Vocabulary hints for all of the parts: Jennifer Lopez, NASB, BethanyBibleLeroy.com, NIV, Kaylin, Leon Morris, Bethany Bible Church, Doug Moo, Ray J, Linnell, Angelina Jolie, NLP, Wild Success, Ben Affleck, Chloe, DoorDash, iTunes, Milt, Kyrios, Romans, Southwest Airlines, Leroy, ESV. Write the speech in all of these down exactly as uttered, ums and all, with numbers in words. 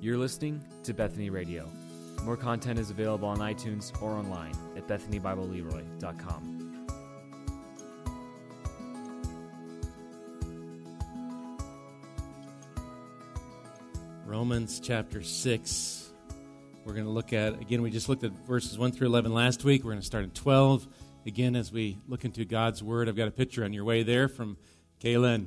You're listening to Bethany Radio. More content is available on iTunes or online at Bethany Bible Leroy dot com. Romans chapter six. We're going to look at, again, we just looked at verses one through eleven last week. We're going to start at twelve. Again, as we look into God's Word, I've got a picture on your way there from Kaylin.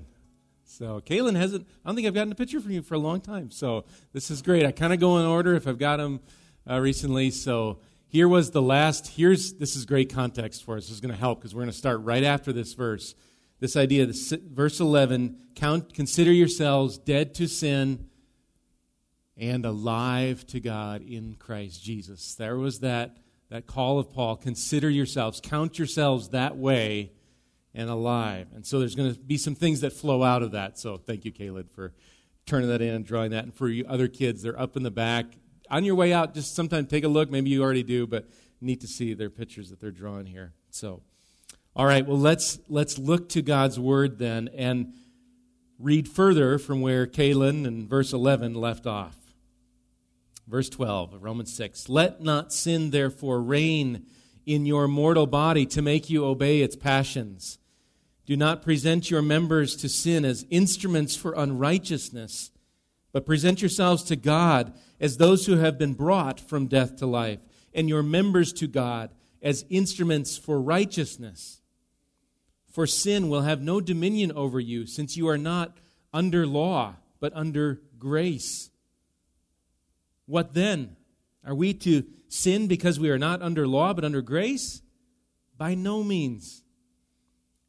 So Kaylin hasn't, I don't think I've gotten a picture from you for a long time. So this is great. I kind of go in order if I've got them uh, recently. So here was the last, here's, this is great context for us. This is going to help because we're going to start right after this verse. This idea, this, verse eleven, count, consider yourselves dead to sin and alive to God in Christ Jesus. There was that, that call of Paul, consider yourselves, count yourselves that way and alive. And so there's going to be some things that flow out of that. So thank you, Caleb, for turning that in and drawing that. And for you other kids, they're up in the back. On your way out, just sometime take a look. Maybe you already do, but neat to see their pictures that they're drawing here. So, all right, well, let's let's look to God's Word then and read further from where Kaylin in verse eleven left off. Verse twelve of Romans six, let not sin therefore reign in your mortal body to make you obey its passions. Do not present your members to sin as instruments for unrighteousness, but present yourselves to God as those who have been brought from death to life, and your members to God as instruments for righteousness. For sin will have no dominion over you, since you are not under law, but under grace. What then? Are we to sin because we are not under law but under grace? By no means.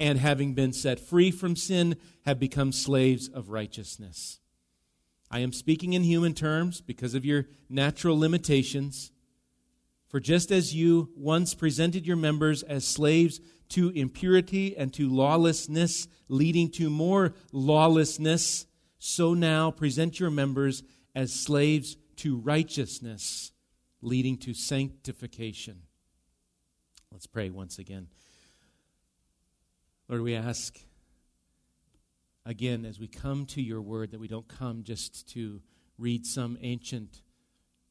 and having been set free from sin, have become slaves of righteousness. I am speaking in human terms because of your natural limitations. For just as you once presented your members as slaves to impurity and to lawlessness, leading to more lawlessness, so now present your members as slaves to righteousness, leading to sanctification. Let's pray once again. Lord, we ask again as we come to your word that we don't come just to read some ancient,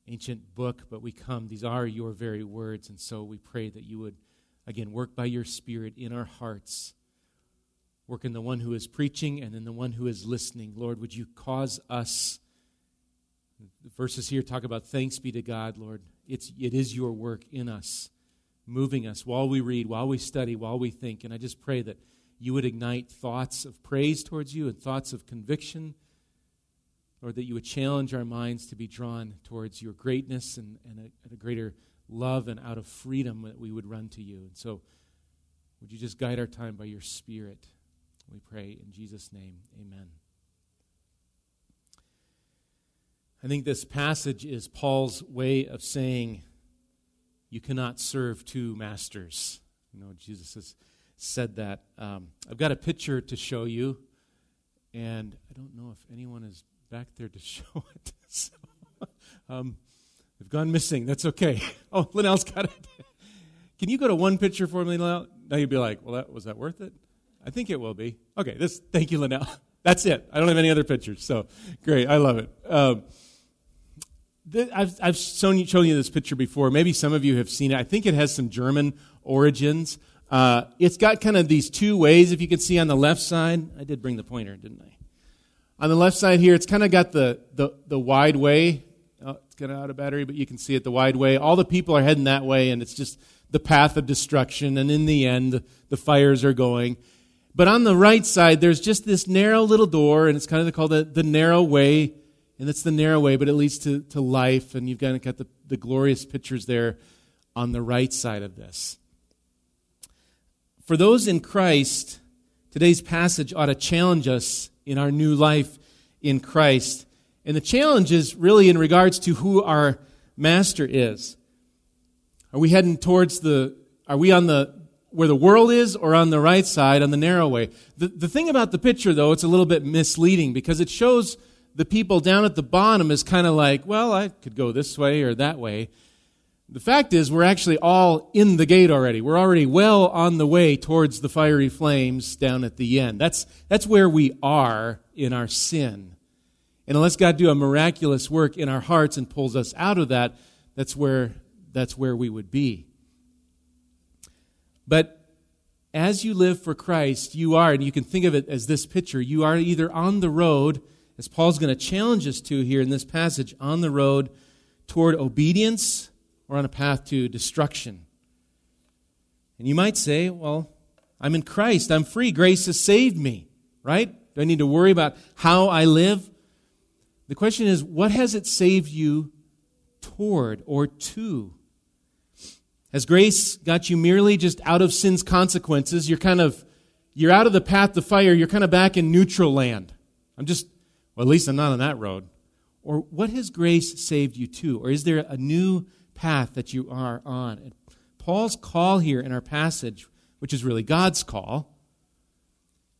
ancient book, but we come, these are your very words, and so we pray that you would, again, work by your Spirit in our hearts, work in the one who is preaching and in the one who is listening. Lord, would you cause us. The verses here talk about thanks be to God, Lord. It's, it is your work in us, moving us while we read, while we study, while we think. And I just pray that you would ignite thoughts of praise towards you and thoughts of conviction, Lord, that you would challenge our minds to be drawn towards your greatness and, and a, and a greater love and out of freedom that we would run to you. And so would you just guide our time by your Spirit? We pray in Jesus' name, amen. I think this passage is Paul's way of saying you cannot serve two masters. You know, Jesus has said that. Um, I've got a picture to show you, and I don't know if anyone is back there to show it. so, um, they've gone missing. That's okay. Oh, Linnell's got it. Can you go to one picture for me, Linnell? Now you'd be like, well, that, was that worth it? I think it will be. Okay, this. Thank you, Linnell. That's it. I don't have any other pictures, so great. I love it. Um, I've, I've shown you, shown you this picture before. Maybe some of you have seen it. I think it has some German origins. Uh, it's got kind of these two ways, if you can see on the left side. I did bring the pointer, didn't I? On the left side here, it's kind of got the, the, the wide way. Oh, it's kind of out of battery, but you can see it, the wide way. All the people are heading that way, and it's just the path of destruction. And in the end, the fires are going. But on the right side, there's just this narrow little door, and it's kind of called the, the narrow way. And it's the narrow way, but it leads to, to life. And you've kind of got the, the glorious pictures there on the right side of this. For those in Christ, today's passage ought to challenge us in our new life in Christ. And the challenge is really in regards to who our master is. Are we heading towards the, are we on the, where the world is, or on the right side, on the narrow way? The, the thing about the picture, though, it's a little bit misleading, because it shows the people down at the bottom is kind of like, well, I could go this way or that way. The fact is, we're actually all in the gate already. We're already well on the way towards the fiery flames down at the end. That's, that's where we are in our sin. And unless God do a miraculous work in our hearts and pulls us out of that, that's where, that's where we would be. But as you live for Christ, you are, and you can think of it as this picture, you are either on the road, as Paul's going to challenge us to here in this passage, on the road toward obedience, or on a path to destruction. And you might say, well, I'm in Christ, I'm free, grace has saved me, right? Do I need to worry about how I live? The question is, what has it saved you toward or to? Has grace got you merely just out of sin's consequences? You're kind of, you're out of the path to fire, you're kind of back in neutral land. I'm just, well, at least I'm not on that road. Or what has grace saved you to? Or is there a new path that you are on? And Paul's call here in our passage, which is really God's call,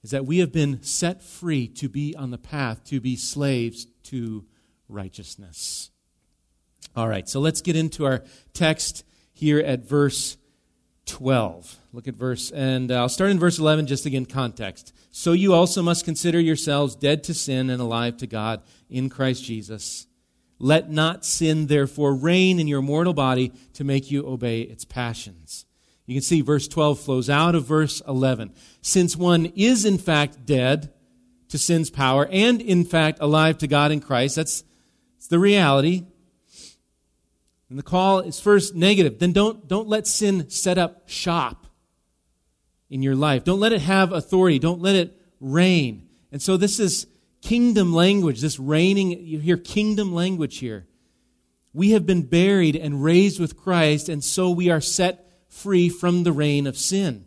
is that we have been set free to be on the path, to be slaves to righteousness. All right, so let's get into our text here at verse twelve. Look at verse, and I'll start in verse eleven, just again, context. So you also must consider yourselves dead to sin and alive to God in Christ Jesus. Let not sin, therefore, reign in your mortal body to make you obey its passions. You can see verse twelve flows out of verse eleven. Since one is, in fact, dead to sin's power and, in fact, alive to God in Christ, that's, that's the reality. And the call is first negative. Then don't, don't let sin set up shop in your life. Don't let it have authority. Don't let it reign. And so this is kingdom language, this reigning, you hear kingdom language here. We have been buried and raised with Christ, and so we are set free from the reign of sin.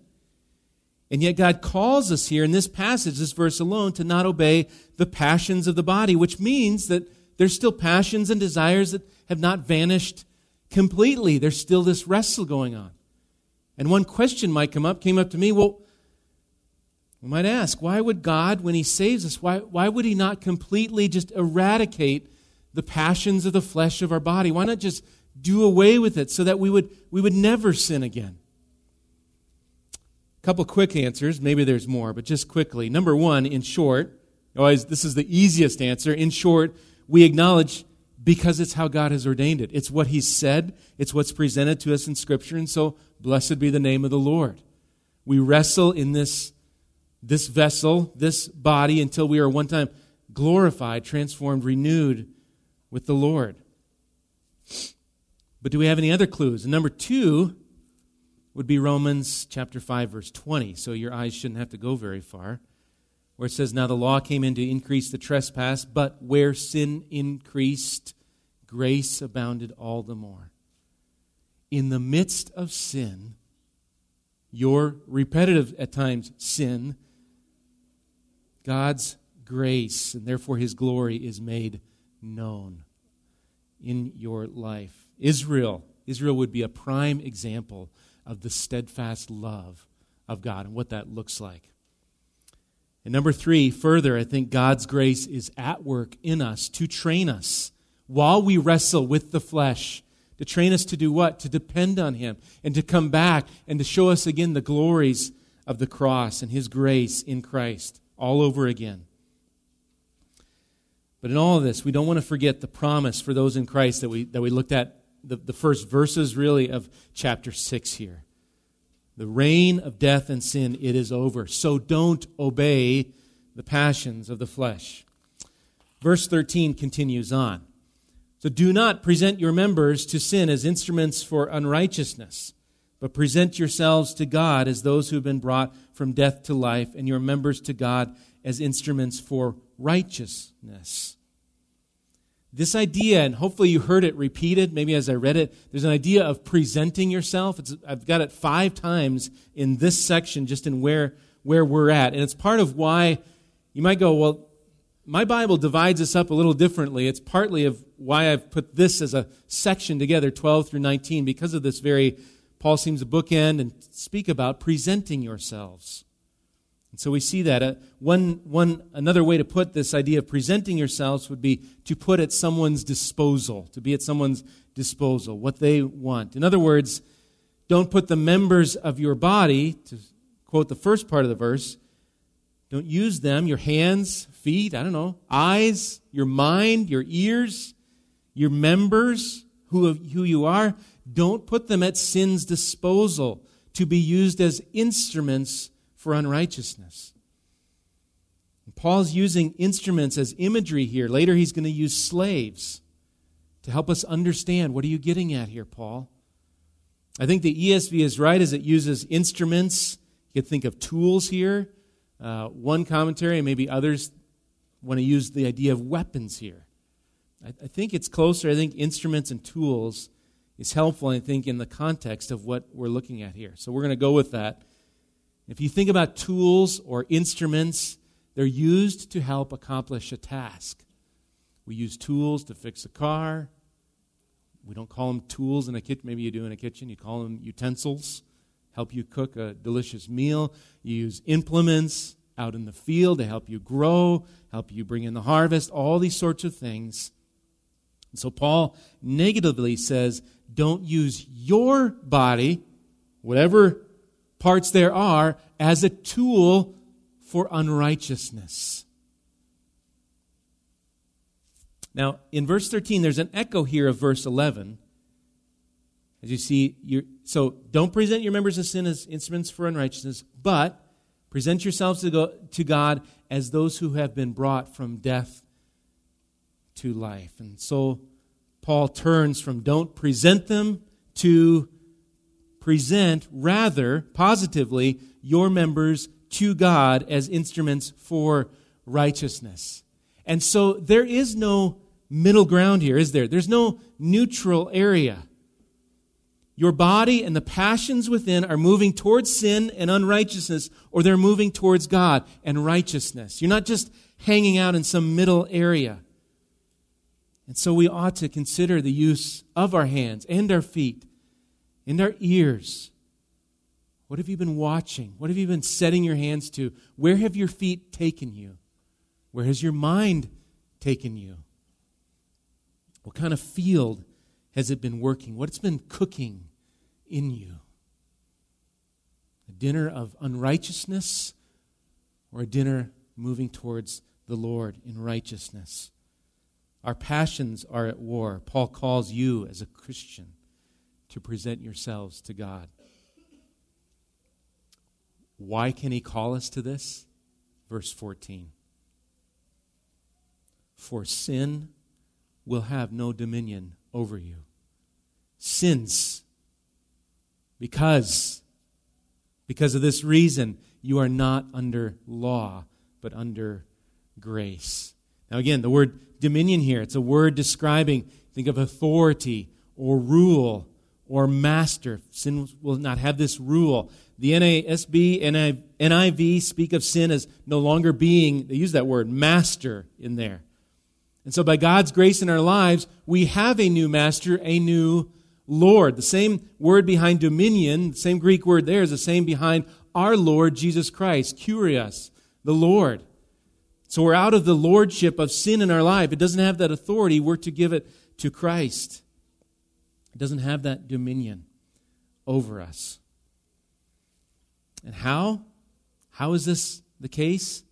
And yet God calls us here in this passage, this verse alone, to not obey the passions of the body, which means that there's still passions and desires that have not vanished completely. There's still this wrestle going on. And one question might come up, came up to me, well, we might ask, why would God, when he saves us, why, why would he not completely just eradicate the passions of the flesh of our body? Why not just do away with it so that we would, we would never sin again? A couple quick answers. Maybe there's more, but just quickly. Number one, in short, always, this is the easiest answer. In short, we acknowledge because it's how God has ordained it. It's what he's said. It's what's presented to us in Scripture. And so, blessed be the name of the Lord. We wrestle in this This vessel, this body, until we are one time glorified, transformed, renewed with the Lord. But do we have any other clues? And number two would be Romans chapter five, verse twenty. So your eyes shouldn't have to go very far. Where it says, now the law came in to increase the trespass, but where sin increased, grace abounded all the more. In the midst of sin, your repetitive at times sin, God's grace, and therefore his glory, is made known in your life. Israel, Israel would be a prime example of the steadfast love of God and what that looks like. And number three, further, I think God's grace is at work in us to train us while we wrestle with the flesh, to train us to do what? To depend on him and to come back and to show us again the glories of the cross and his grace in Christ all over again. But in all of this, we don't want to forget the promise for those in Christ that we that we looked at, the, the first verses really of chapter six here. The reign of death and sin, it is over. So don't obey the passions of the flesh. Verse thirteen continues on. So do not present your members to sin as instruments for unrighteousness, but present yourselves to God as those who have been brought from death to life, and your members to God as instruments for righteousness. This idea, and hopefully you heard it repeated, maybe as I read it, there's an idea of presenting yourself. It's, I've got it five times in this section, just in where, where we're at. And it's part of why you might go, well, my Bible divides us up a little differently. It's partly of why I've put this as a section together, twelve through nineteen, because of this very, Paul seems to bookend and speak about presenting yourselves. And so we see that. Uh, one, one, another way to put this idea of presenting yourselves would be to put at someone's disposal, to be at someone's disposal, what they want. In other words, don't put the members of your body, to quote the first part of the verse, don't use them, your hands, feet, I don't know, eyes, your mind, your ears, your members, who, who you are, don't put them at sin's disposal to be used as instruments for unrighteousness. And Paul's using instruments as imagery here. Later he's going to use slaves to help us understand, what are you getting at here, Paul? I think the E S V is right as it uses instruments. You could think of tools here. Uh, one commentary, and maybe others want to use the idea of weapons here. I, I think it's closer. I think instruments and tools is helpful, I think, in the context of what we're looking at here. So we're going to go with that. If you think about tools or instruments, they're used to help accomplish a task. We use tools to fix a car. We don't call them tools in a kitchen. Maybe you do in a kitchen. You call them utensils. Help you cook a delicious meal. You use implements out in the field to help you grow, help you bring in the harvest, all these sorts of things. And so Paul negatively says, don't use your body, whatever parts there are, as a tool for unrighteousness. Now, in verse thirteen, there's an echo here of verse eleven. As you see, you're, so don't present your members of sin as instruments for unrighteousness, but present yourselves to, go, to God as those who have been brought from death to life. And so Paul turns from don't present them to present, rather, positively, your members to God as instruments for righteousness. And so there is no middle ground here, is there? There's no neutral area. Your body and the passions within are moving towards sin and unrighteousness, or they're moving towards God and righteousness. You're not just hanging out in some middle area. And so we ought to consider the use of our hands and our feet and our ears. What have you been watching? What have you been setting your hands to? Where have your feet taken you? Where has your mind taken you? What kind of field has it been working? What's been cooking in you? A dinner of unrighteousness, or a dinner moving towards the Lord in righteousness? Our passions are at war. Paul calls you as a Christian to present yourselves to God. Why can he call us to this? Verse fourteen. For sin will have no dominion over you. Since, because, because of this reason, you are not under law, but under grace. Now again, the word dominion here, it's a word describing, think of authority or rule or master. Sin will not have this rule. The N A S B, N I V speak of sin as no longer being, they use that word, master in there. And so by God's grace in our lives, we have a new master, a new Lord. The same word behind dominion, the same Greek word there is the same behind our Lord Jesus Christ, Kyrios, the Lord. So we're out of the lordship of sin in our life. It doesn't have that authority. We're to give it to Christ. It doesn't have that dominion over us. And how? How is this the case?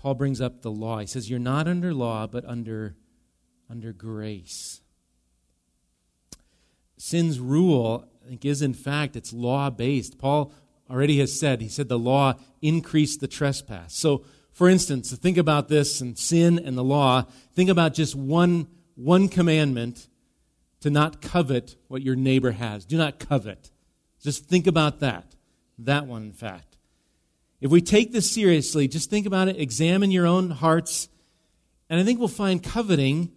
Paul brings up the law. He says, you're not under law, but under, under grace. Sin's rule, I think, is in fact, it's law-based. Paul already has said, he said the law increased the trespass. So, for instance, think about this and sin and the law. Think about just one, one commandment to not covet what your neighbor has. Do not covet. Just think about that. That one, in fact. If we take this seriously, just think about it, examine your own hearts, and I think we'll find coveting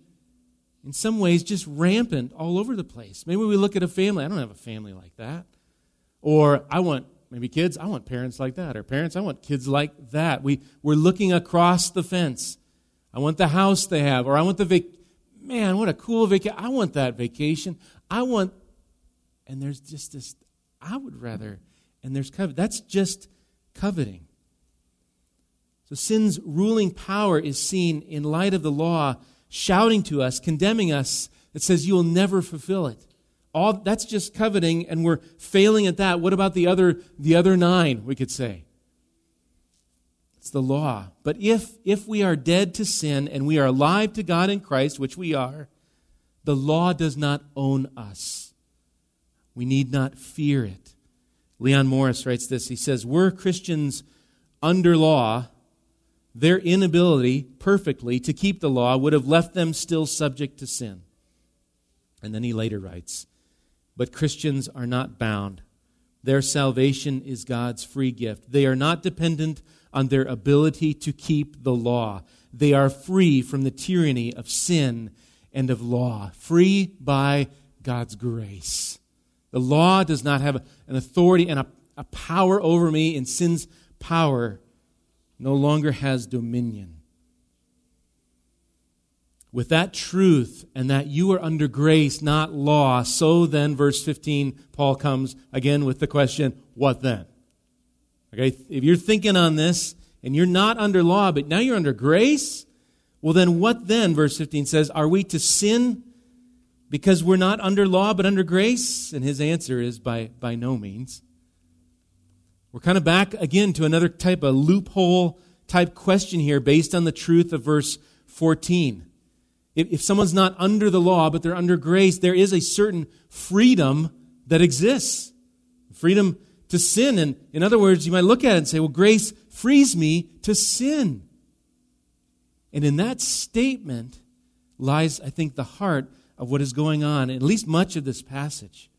in some ways just rampant all over the place. Maybe we look at a family, I don't have a family like that, or I want maybe kids, I want parents like that, or parents, I want kids like that. We, we're looking across the fence. I want the house they have, or I want the vac. Man, what a cool vacation. I want that vacation. I want, and there's just this, I would rather, and there's covet. That's just coveting. So sin's ruling power is seen in light of the law shouting to us, condemning us, that says you will never fulfill it. All that's just coveting, and we're failing at that. What about the other the other nine, we could say? It's the law. But if if we are dead to sin and we are alive to God in Christ, which we are, the law does not own us. We need not fear it. Leon Morris writes this. He says, were Christians under law, their inability perfectly to keep the law would have left them still subject to sin. And then he later writes, but Christians are not bound. Their salvation is God's free gift. They are not dependent on their ability to keep the law. They are free from the tyranny of sin and of law, free by God's grace. The law does not have an authority and a, a power over me, and sin's power no longer has dominion. With that truth and that you are under grace, not law, so then, verse fifteen, Paul comes again with the question, what then? Okay, if you're thinking on this and you're not under law, but now you're under grace, well then what then, verse fifteen says, are we to sin because we're not under law but under grace? And his answer is by, by no means. We're kind of back again to another type of loophole type question here based on the truth of verse fourteen. If, if someone's not under the law but they're under grace, there is a certain freedom that exists. Freedom to sin. And in other words, you might look at it and say, well, grace frees me to sin. And in that statement lies, I think, the heart of what is going on, at least much of this passage.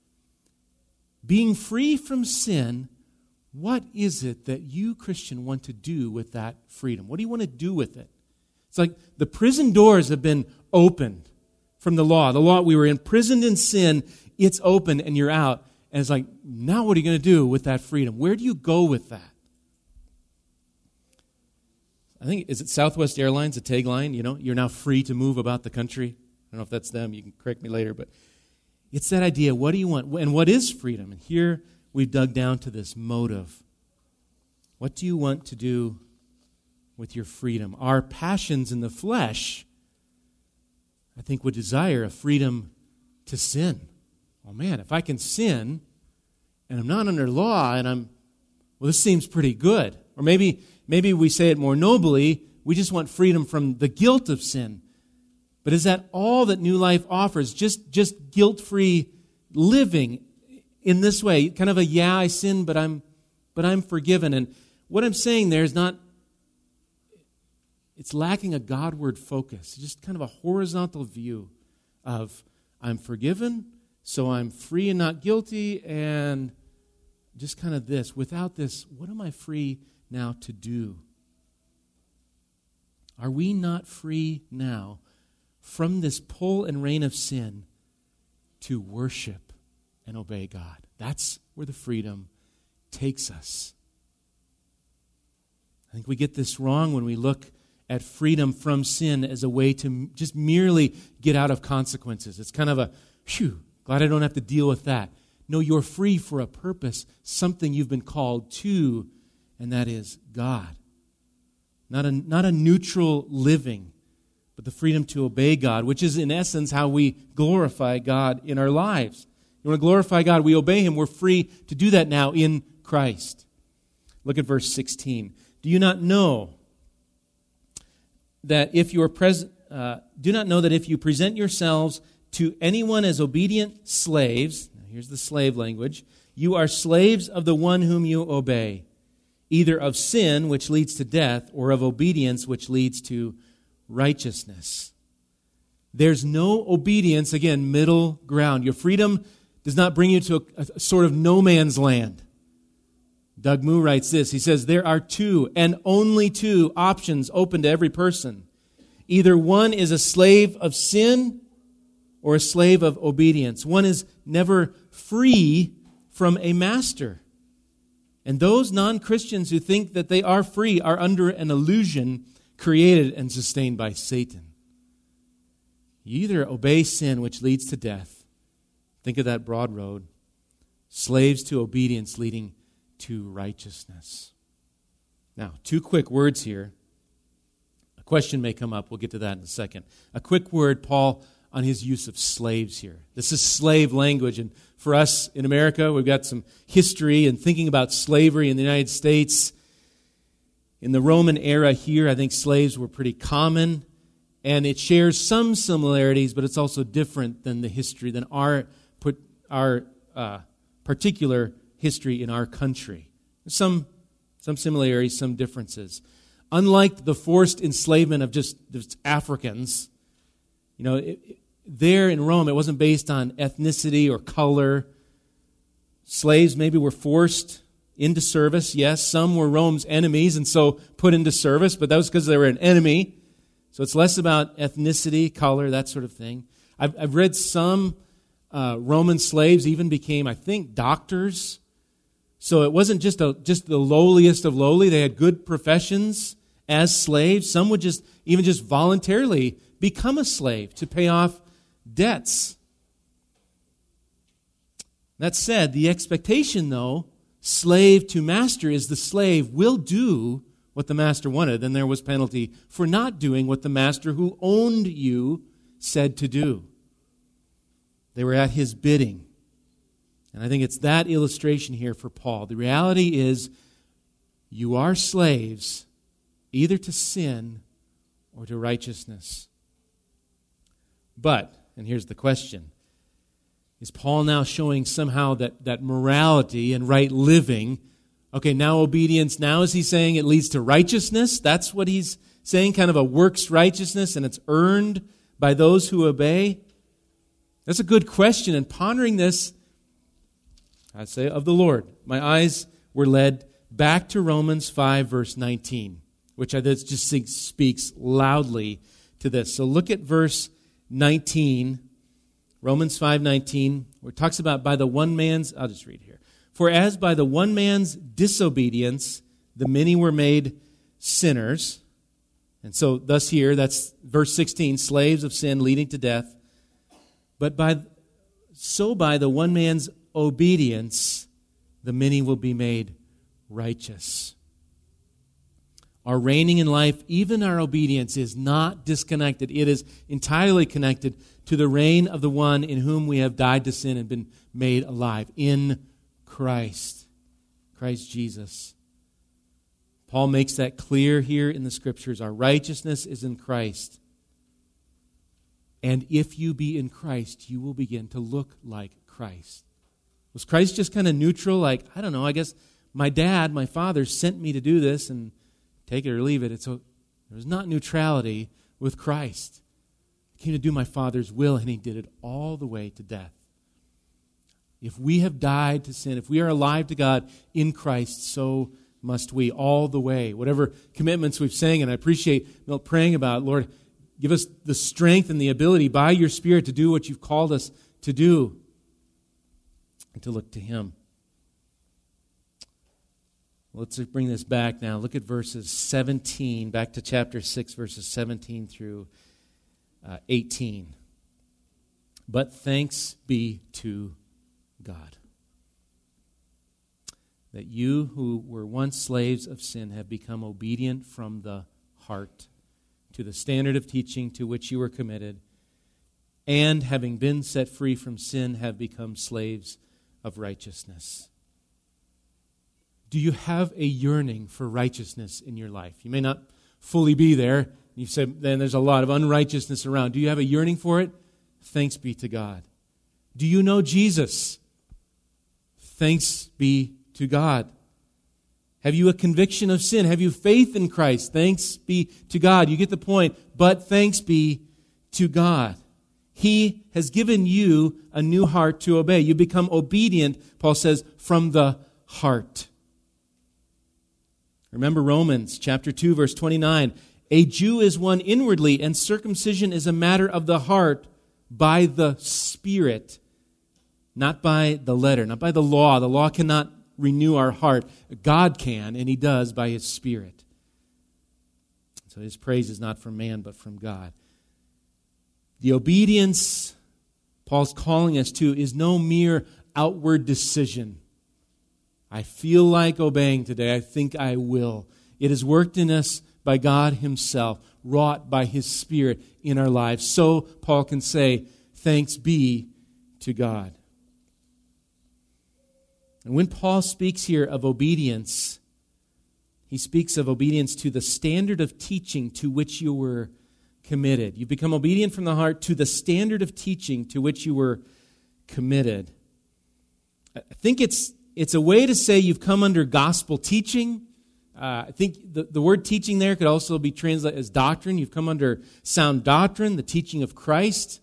Being free from sin, what is it that you, Christian, want to do with that freedom? What do you want to do with it? It's like the prison doors have been opened from the law. The law, we were imprisoned in sin, it's open and you're out. And it's like, now what are you going to do with that freedom? Where do you go with that? I think, is it Southwest Airlines, a tagline? You know, you're now free to move about the country. I don't know if that's them. You can correct me later. But it's that idea, what do you want? And what is freedom? And here we've dug down to this motive. What do you want to do with your freedom? Our passions in the flesh, I think, would desire a freedom to sin. Oh man, if I can sin and I'm not under law and I'm, well, this seems pretty good. Or maybe maybe we say it more nobly, we just want freedom from the guilt of sin. But is that all that new life offers? Just just guilt-free living in this way, kind of a yeah, I sin, but I'm but I'm forgiven. And what I'm saying there is not, it's lacking a Godward focus, just kind of a horizontal view of I'm forgiven, so I'm free and not guilty, and just kind of this. Without this, what am I free now to do? Are we not free now from this pull and reign of sin to worship and obey God? That's where the freedom takes us. I think we get this wrong when we look at freedom from sin as a way to just merely get out of consequences. It's kind of a, phew, glad I don't have to deal with that. No, you're free for a purpose, something you've been called to, and that is God. Not a, not a neutral living, but the freedom to obey God, which is in essence how we glorify God in our lives. You want to glorify God, we obey Him. We're free to do that now in Christ. Look at verse sixteen. Do you not know that if you are present, uh, do not know that if you present yourselves to anyone as obedient slaves, now here's the slave language, you are slaves of the one whom you obey, either of sin, which leads to death, or of obedience, which leads to righteousness. There's no obedience, again, middle ground. Your freedom does not bring you to a, a sort of no man's land. Doug Moo writes this. He says, there are two and only two options open to every person. Either one is a slave of sin, or a slave of obedience. One is never free from a master. And those non-Christians who think that they are free are under an illusion created and sustained by Satan. You either obey sin, which leads to death. Think of that broad road. Slaves to obedience leading to righteousness. Now, two quick words here. A question may come up. We'll get to that in a second. A quick word, Paul, on his use of slaves here. This is slave language, and for us in America, we've got some history and thinking about slavery in the United States. In the Roman era here, I think slaves were pretty common, and it shares some similarities, but it's also different than the history, than our put our uh, particular history in our country. Some some similarities, some differences. Unlike the forced enslavement of just, just Africans, you know, it, it, there in Rome, it wasn't based on ethnicity or color. Slaves maybe were forced into service, yes. Some were Rome's enemies and so put into service, but that was because they were an enemy. So it's less about ethnicity, color, that sort of thing. I've, I've read some uh, Roman slaves even became, I think, doctors. So it wasn't just, a, just the lowliest of lowly. They had good professions as slaves. Some would just even just voluntarily become a slave to pay off debts. That said, the expectation, though, slave to master, is the slave will do what the master wanted, and there was penalty for not doing what the master who owned you said to do. They were at his bidding. And I think it's that illustration here for Paul. The reality is you are slaves either to sin or to righteousness. But, and here's the question, is Paul now showing somehow that, that morality and right living, okay, now obedience, now is he saying it leads to righteousness? That's what he's saying, kind of a works righteousness, and it's earned by those who obey? That's a good question, and pondering this, I say, of the Lord. My eyes were led back to Romans five, verse nineteen, which I just think speaks loudly to this. So look at verse nineteen, Romans five nineteen, where it talks about by the one man's, I'll just read here. For as by the one man's disobedience, the many were made sinners. And so thus here, that's verse sixteen, slaves of sin leading to death. But by so by the one man's obedience, the many will be made righteous. Our reigning in life, even our obedience, is not disconnected. It is entirely connected to the reign of the one in whom we have died to sin and been made alive, in Christ, Christ Jesus. Paul makes that clear here in the Scriptures. Our righteousness is in Christ. And if you be in Christ, you will begin to look like Christ. Was Christ just kind of neutral, like, I don't know, I guess my dad, my father sent me to do this and take it or leave it? It's a, there's not neutrality with Christ. I came to do my Father's will, and He did it all the way to death. If we have died to sin, if we are alive to God in Christ, so must we all the way. Whatever commitments we've sang, and I appreciate Milt praying about, Lord, give us the strength and the ability by your Spirit to do what you've called us to do and to look to Him. Let's bring this back now. Look at verses seventeen, back to chapter six, verses seventeen through uh, eighteen. But thanks be to God that you who were once slaves of sin have become obedient from the heart to the standard of teaching to which you were committed, and having been set free from sin have become slaves of righteousness. Do you have a yearning for righteousness in your life? You may not fully be there. You said, then there's a lot of unrighteousness around. Do you have a yearning for it? Thanks be to God. Do you know Jesus? Thanks be to God. Have you a conviction of sin? Have you faith in Christ? Thanks be to God. You get the point, but thanks be to God. He has given you a new heart to obey. You become obedient, Paul says, from the heart. Remember Romans chapter two, verse twenty-nine. A Jew is one inwardly, and circumcision is a matter of the heart by the Spirit, not by the letter, not by the law. The law cannot renew our heart. God can, and He does by His Spirit. So His praise is not from man, but from God. The obedience Paul's calling us to is no mere outward decision. I feel like obeying today. I think I will. It is worked in us by God Himself, wrought by His Spirit in our lives. So Paul can say, thanks be to God. And when Paul speaks here of obedience, he speaks of obedience to the standard of teaching to which you were committed. You've become obedient from the heart to the standard of teaching to which you were committed. I think it's it's a way to say you've come under gospel teaching. Uh, I think the, the word teaching there could also be translated as doctrine. You've come under sound doctrine, the teaching of Christ.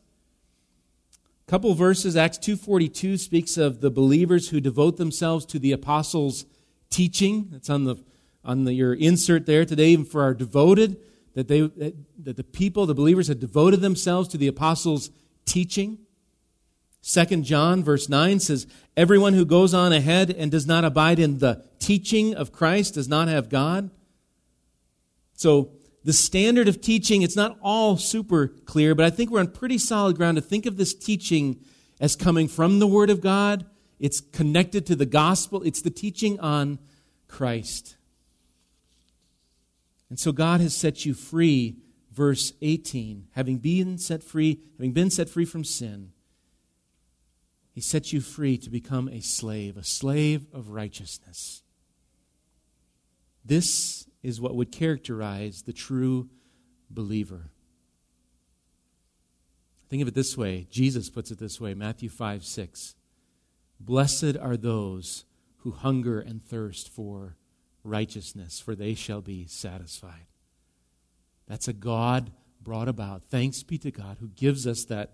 A couple verses, Acts two forty-two speaks of the believers who devote themselves to the apostles' teaching. That's on the on the, your insert there today, even for our devoted, that they that, that the people, the believers, had devoted themselves to the apostles' teaching. Second John verse nine says, everyone who goes on ahead and does not abide in the teaching of Christ does not have God. So the standard of teaching, it's not all super clear, but I think we're on pretty solid ground to think of this teaching as coming from the Word of God. It's connected to the gospel. It's the teaching on Christ. And so God has set you free, verse eighteen, having been set free, having been set free from sin. He set you free to become a slave, a slave of righteousness. This is what would characterize the true believer. Think of it this way. Jesus puts it this way, Matthew five six. Blessed are those who hunger and thirst for righteousness, for they shall be satisfied. That's a God brought about. Thanks be to God who gives us that.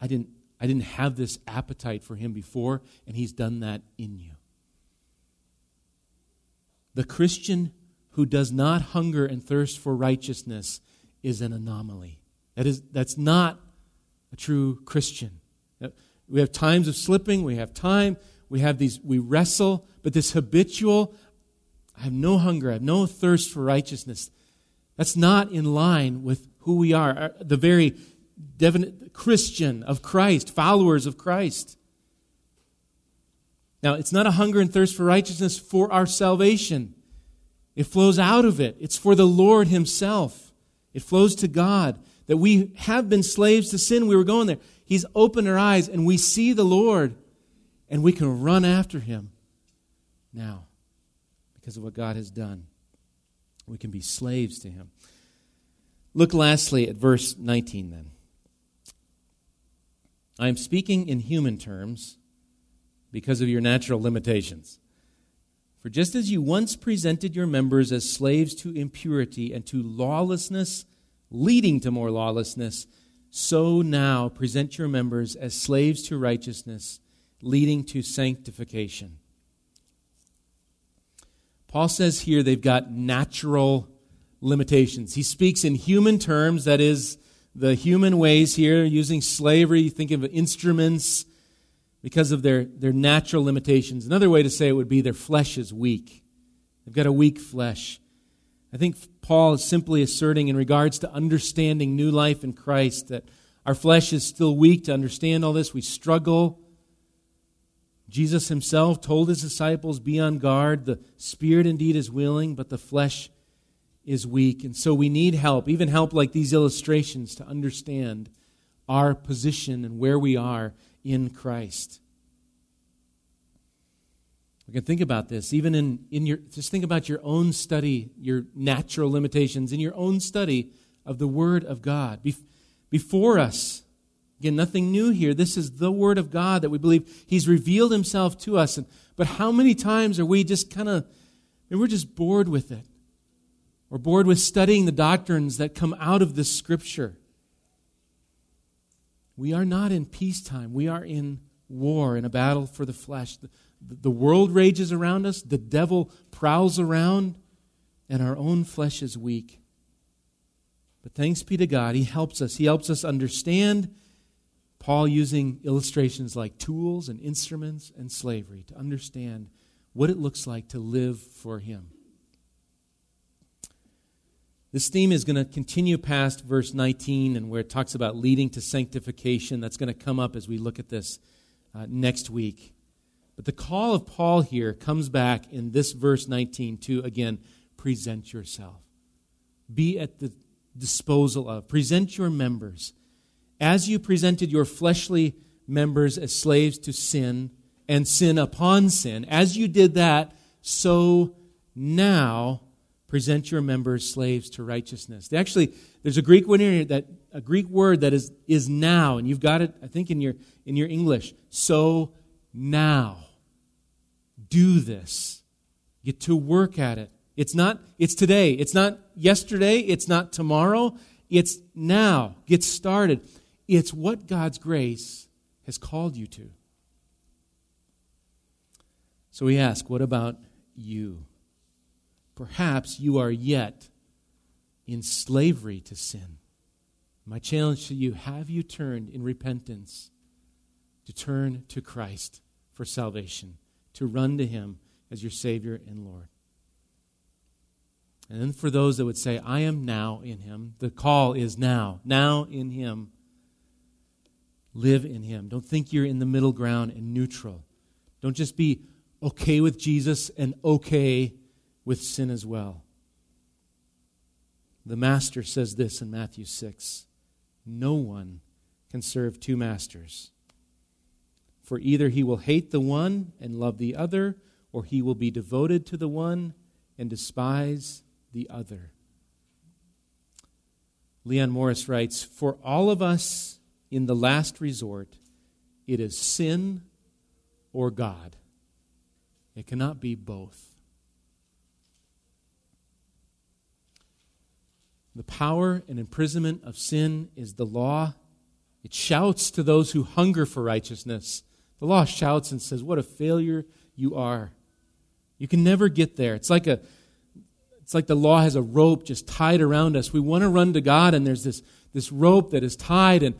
I didn't, I didn't have this appetite for Him before, and He's done that in you. The Christian who does not hunger and thirst for righteousness is an anomaly. That is, that's not a true Christian. We have times of slipping, we have time, we have these, we wrestle, but this habitual, I have no hunger, I have no thirst for righteousness, that's not in line with who we are, the very definite Christian of Christ, followers of Christ. Now, it's not a hunger and thirst for righteousness for our salvation. It flows out of it. It's for the Lord Himself. It flows to God. That we have been slaves to sin. We were going there. He's opened our eyes and we see the Lord. And we can run after Him now because of what God has done. We can be slaves to Him. Look lastly at verse nineteen then. I am speaking in human terms because of your natural limitations. For just as you once presented your members as slaves to impurity and to lawlessness, leading to more lawlessness, so now present your members as slaves to righteousness, leading to sanctification. Paul says here they've got natural limitations. He speaks in human terms, that is, the human ways here, using slavery, think of instruments, because of their, their natural limitations. Another way to say it would be their flesh is weak. They've got a weak flesh. I think Paul is simply asserting in regards to understanding new life in Christ that our flesh is still weak to understand all this. We struggle. Jesus Himself told His disciples, be on guard. The Spirit indeed is willing, but the flesh is weak. And so we need help, even help like these illustrations, to understand our position and where we are in Christ. We can think about this, even in, in your, just think about your own study, your natural limitations, in your own study of the Word of God. Bef- before us, again, nothing new here. This is the Word of God that we believe He's revealed Himself to us. And, but how many times are we just kind of, we're just bored with it? We're bored with studying the doctrines that come out of this Scripture. We are not in peacetime. We are in war, in a battle for the flesh. The, the world rages around us. The devil prowls around. And our own flesh is weak. But thanks be to God, He helps us. He helps us understand, Paul using illustrations like tools and instruments and slavery, to understand what it looks like to live for Him. This theme is going to continue past verse nineteen, and where it talks about leading to sanctification. That's going to come up as we look at this uh, next week. But the call of Paul here comes back in this verse nineteen to, again, present yourself. Be at the disposal of. Present your members. As you presented your fleshly members as slaves to sin and sin upon sin, as you did that, so now present your members slaves to righteousness. They actually, there's a Greek word here that a Greek word that is is now, and you've got it, I think, in your in your English. So now, do this. Get to work at it. It's not. It's today. It's not yesterday. It's not tomorrow. It's now. Get started. It's what God's grace has called you to. So we ask, what about you? Perhaps you are yet in slavery to sin. My challenge to you, have you turned in repentance to turn to Christ for salvation, to run to Him as your Savior and Lord? And then for those that would say, I am now in Him, the call is now, now in Him. Live in Him. Don't think you're in the middle ground and neutral. Don't just be okay with Jesus and okay with sin as well. The Master says this in Matthew six, no one can serve two masters, for either he will hate the one and love the other, or he will be devoted to the one and despise the other. Leon Morris writes, for all of us, in the last resort, it is sin or God. It cannot be both. The power and imprisonment of sin is the law. It shouts to those who hunger for righteousness. The law shouts and says, what a failure you are. You can never get there. It's like a it's like the law has a rope just tied around us. We want to run to God, and there's this, this rope that is tied, and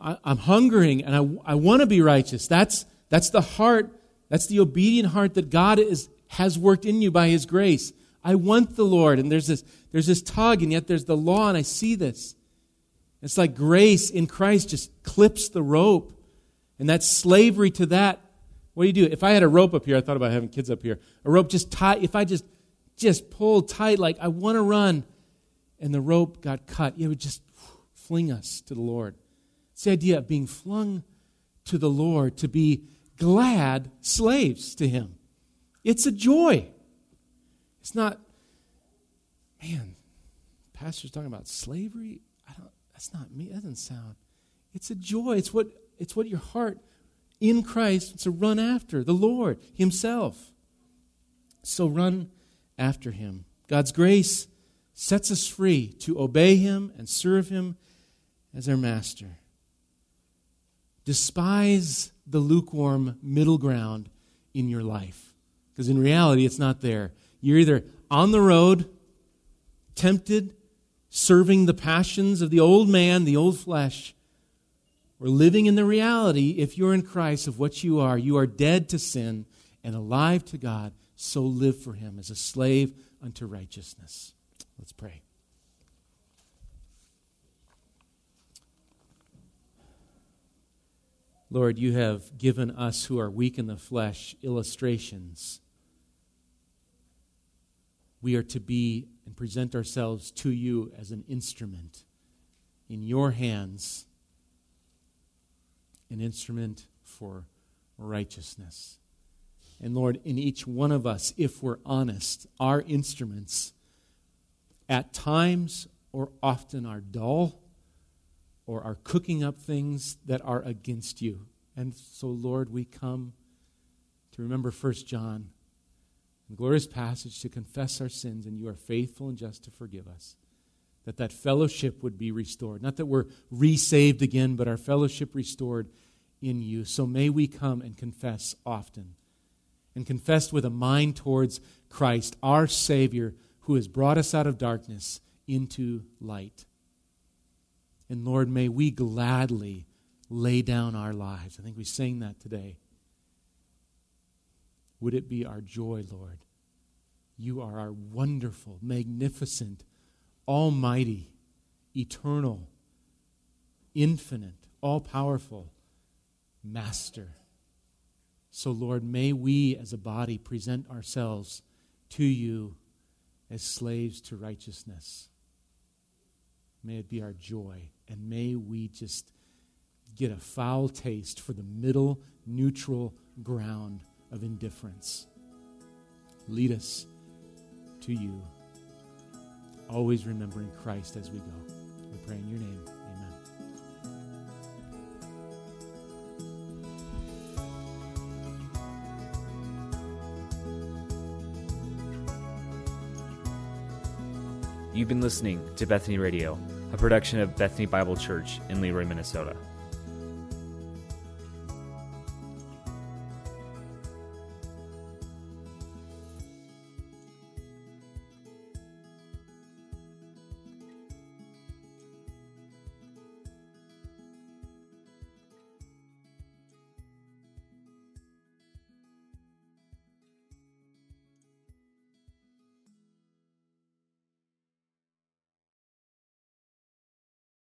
I, I'm hungering, and I, I want to be righteous. That's that's the heart, that's the obedient heart that God is has worked in you by His grace. I want the Lord, and there's this there's this tug, and yet there's the law, and I see this. It's like grace in Christ just clips the rope, and that slavery to that. What do you do? If I had a rope up here, I thought about having kids up here. A rope just tight. If I just just pulled tight, like I want to run, and the rope got cut, it would just fling us to the Lord. It's the idea of being flung to the Lord, to be glad slaves to Him. It's a joy. It's not, man, pastor's talking about slavery. I don't. That's not me. That doesn't sound. It's a joy. It's what. It's what your heart in Christ to run after, the Lord Himself. So run after Him. God's grace sets us free to obey Him and serve Him as our Master. Despise the lukewarm middle ground in your life, because in reality, it's not there. You're either on the road, tempted, serving the passions of the old man, the old flesh, or living in the reality, if you're in Christ, of what you are. You are dead to sin and alive to God, so live for Him as a slave unto righteousness. Let's pray. Lord, You have given us who are weak in the flesh illustrations. We are to be and present ourselves to You as an instrument in Your hands, an instrument for righteousness. And Lord, in each one of us, if we're honest, our instruments at times or often are dull, or are cooking up things that are against You. And so, Lord, we come to remember First John, the glorious passage, to confess our sins, and You are faithful and just to forgive us, that that fellowship would be restored. Not that we're re-saved again, but our fellowship restored in You. So may we come and confess often, and confess with a mind towards Christ, our Savior, who has brought us out of darkness into light. And Lord, may we gladly lay down our lives. I think we sang that today. Would it be our joy, Lord? You are our wonderful, magnificent, almighty, eternal, infinite, all-powerful Master. So, Lord, may we as a body present ourselves to you as slaves to righteousness. May it be our joy, and may we just get a foul taste for the middle, neutral ground of indifference. Lead us to you, always remembering Christ as we go. We pray in your name. Amen. You've been listening to Bethany Radio, a production of Bethany Bible Church in Leroy, Minnesota.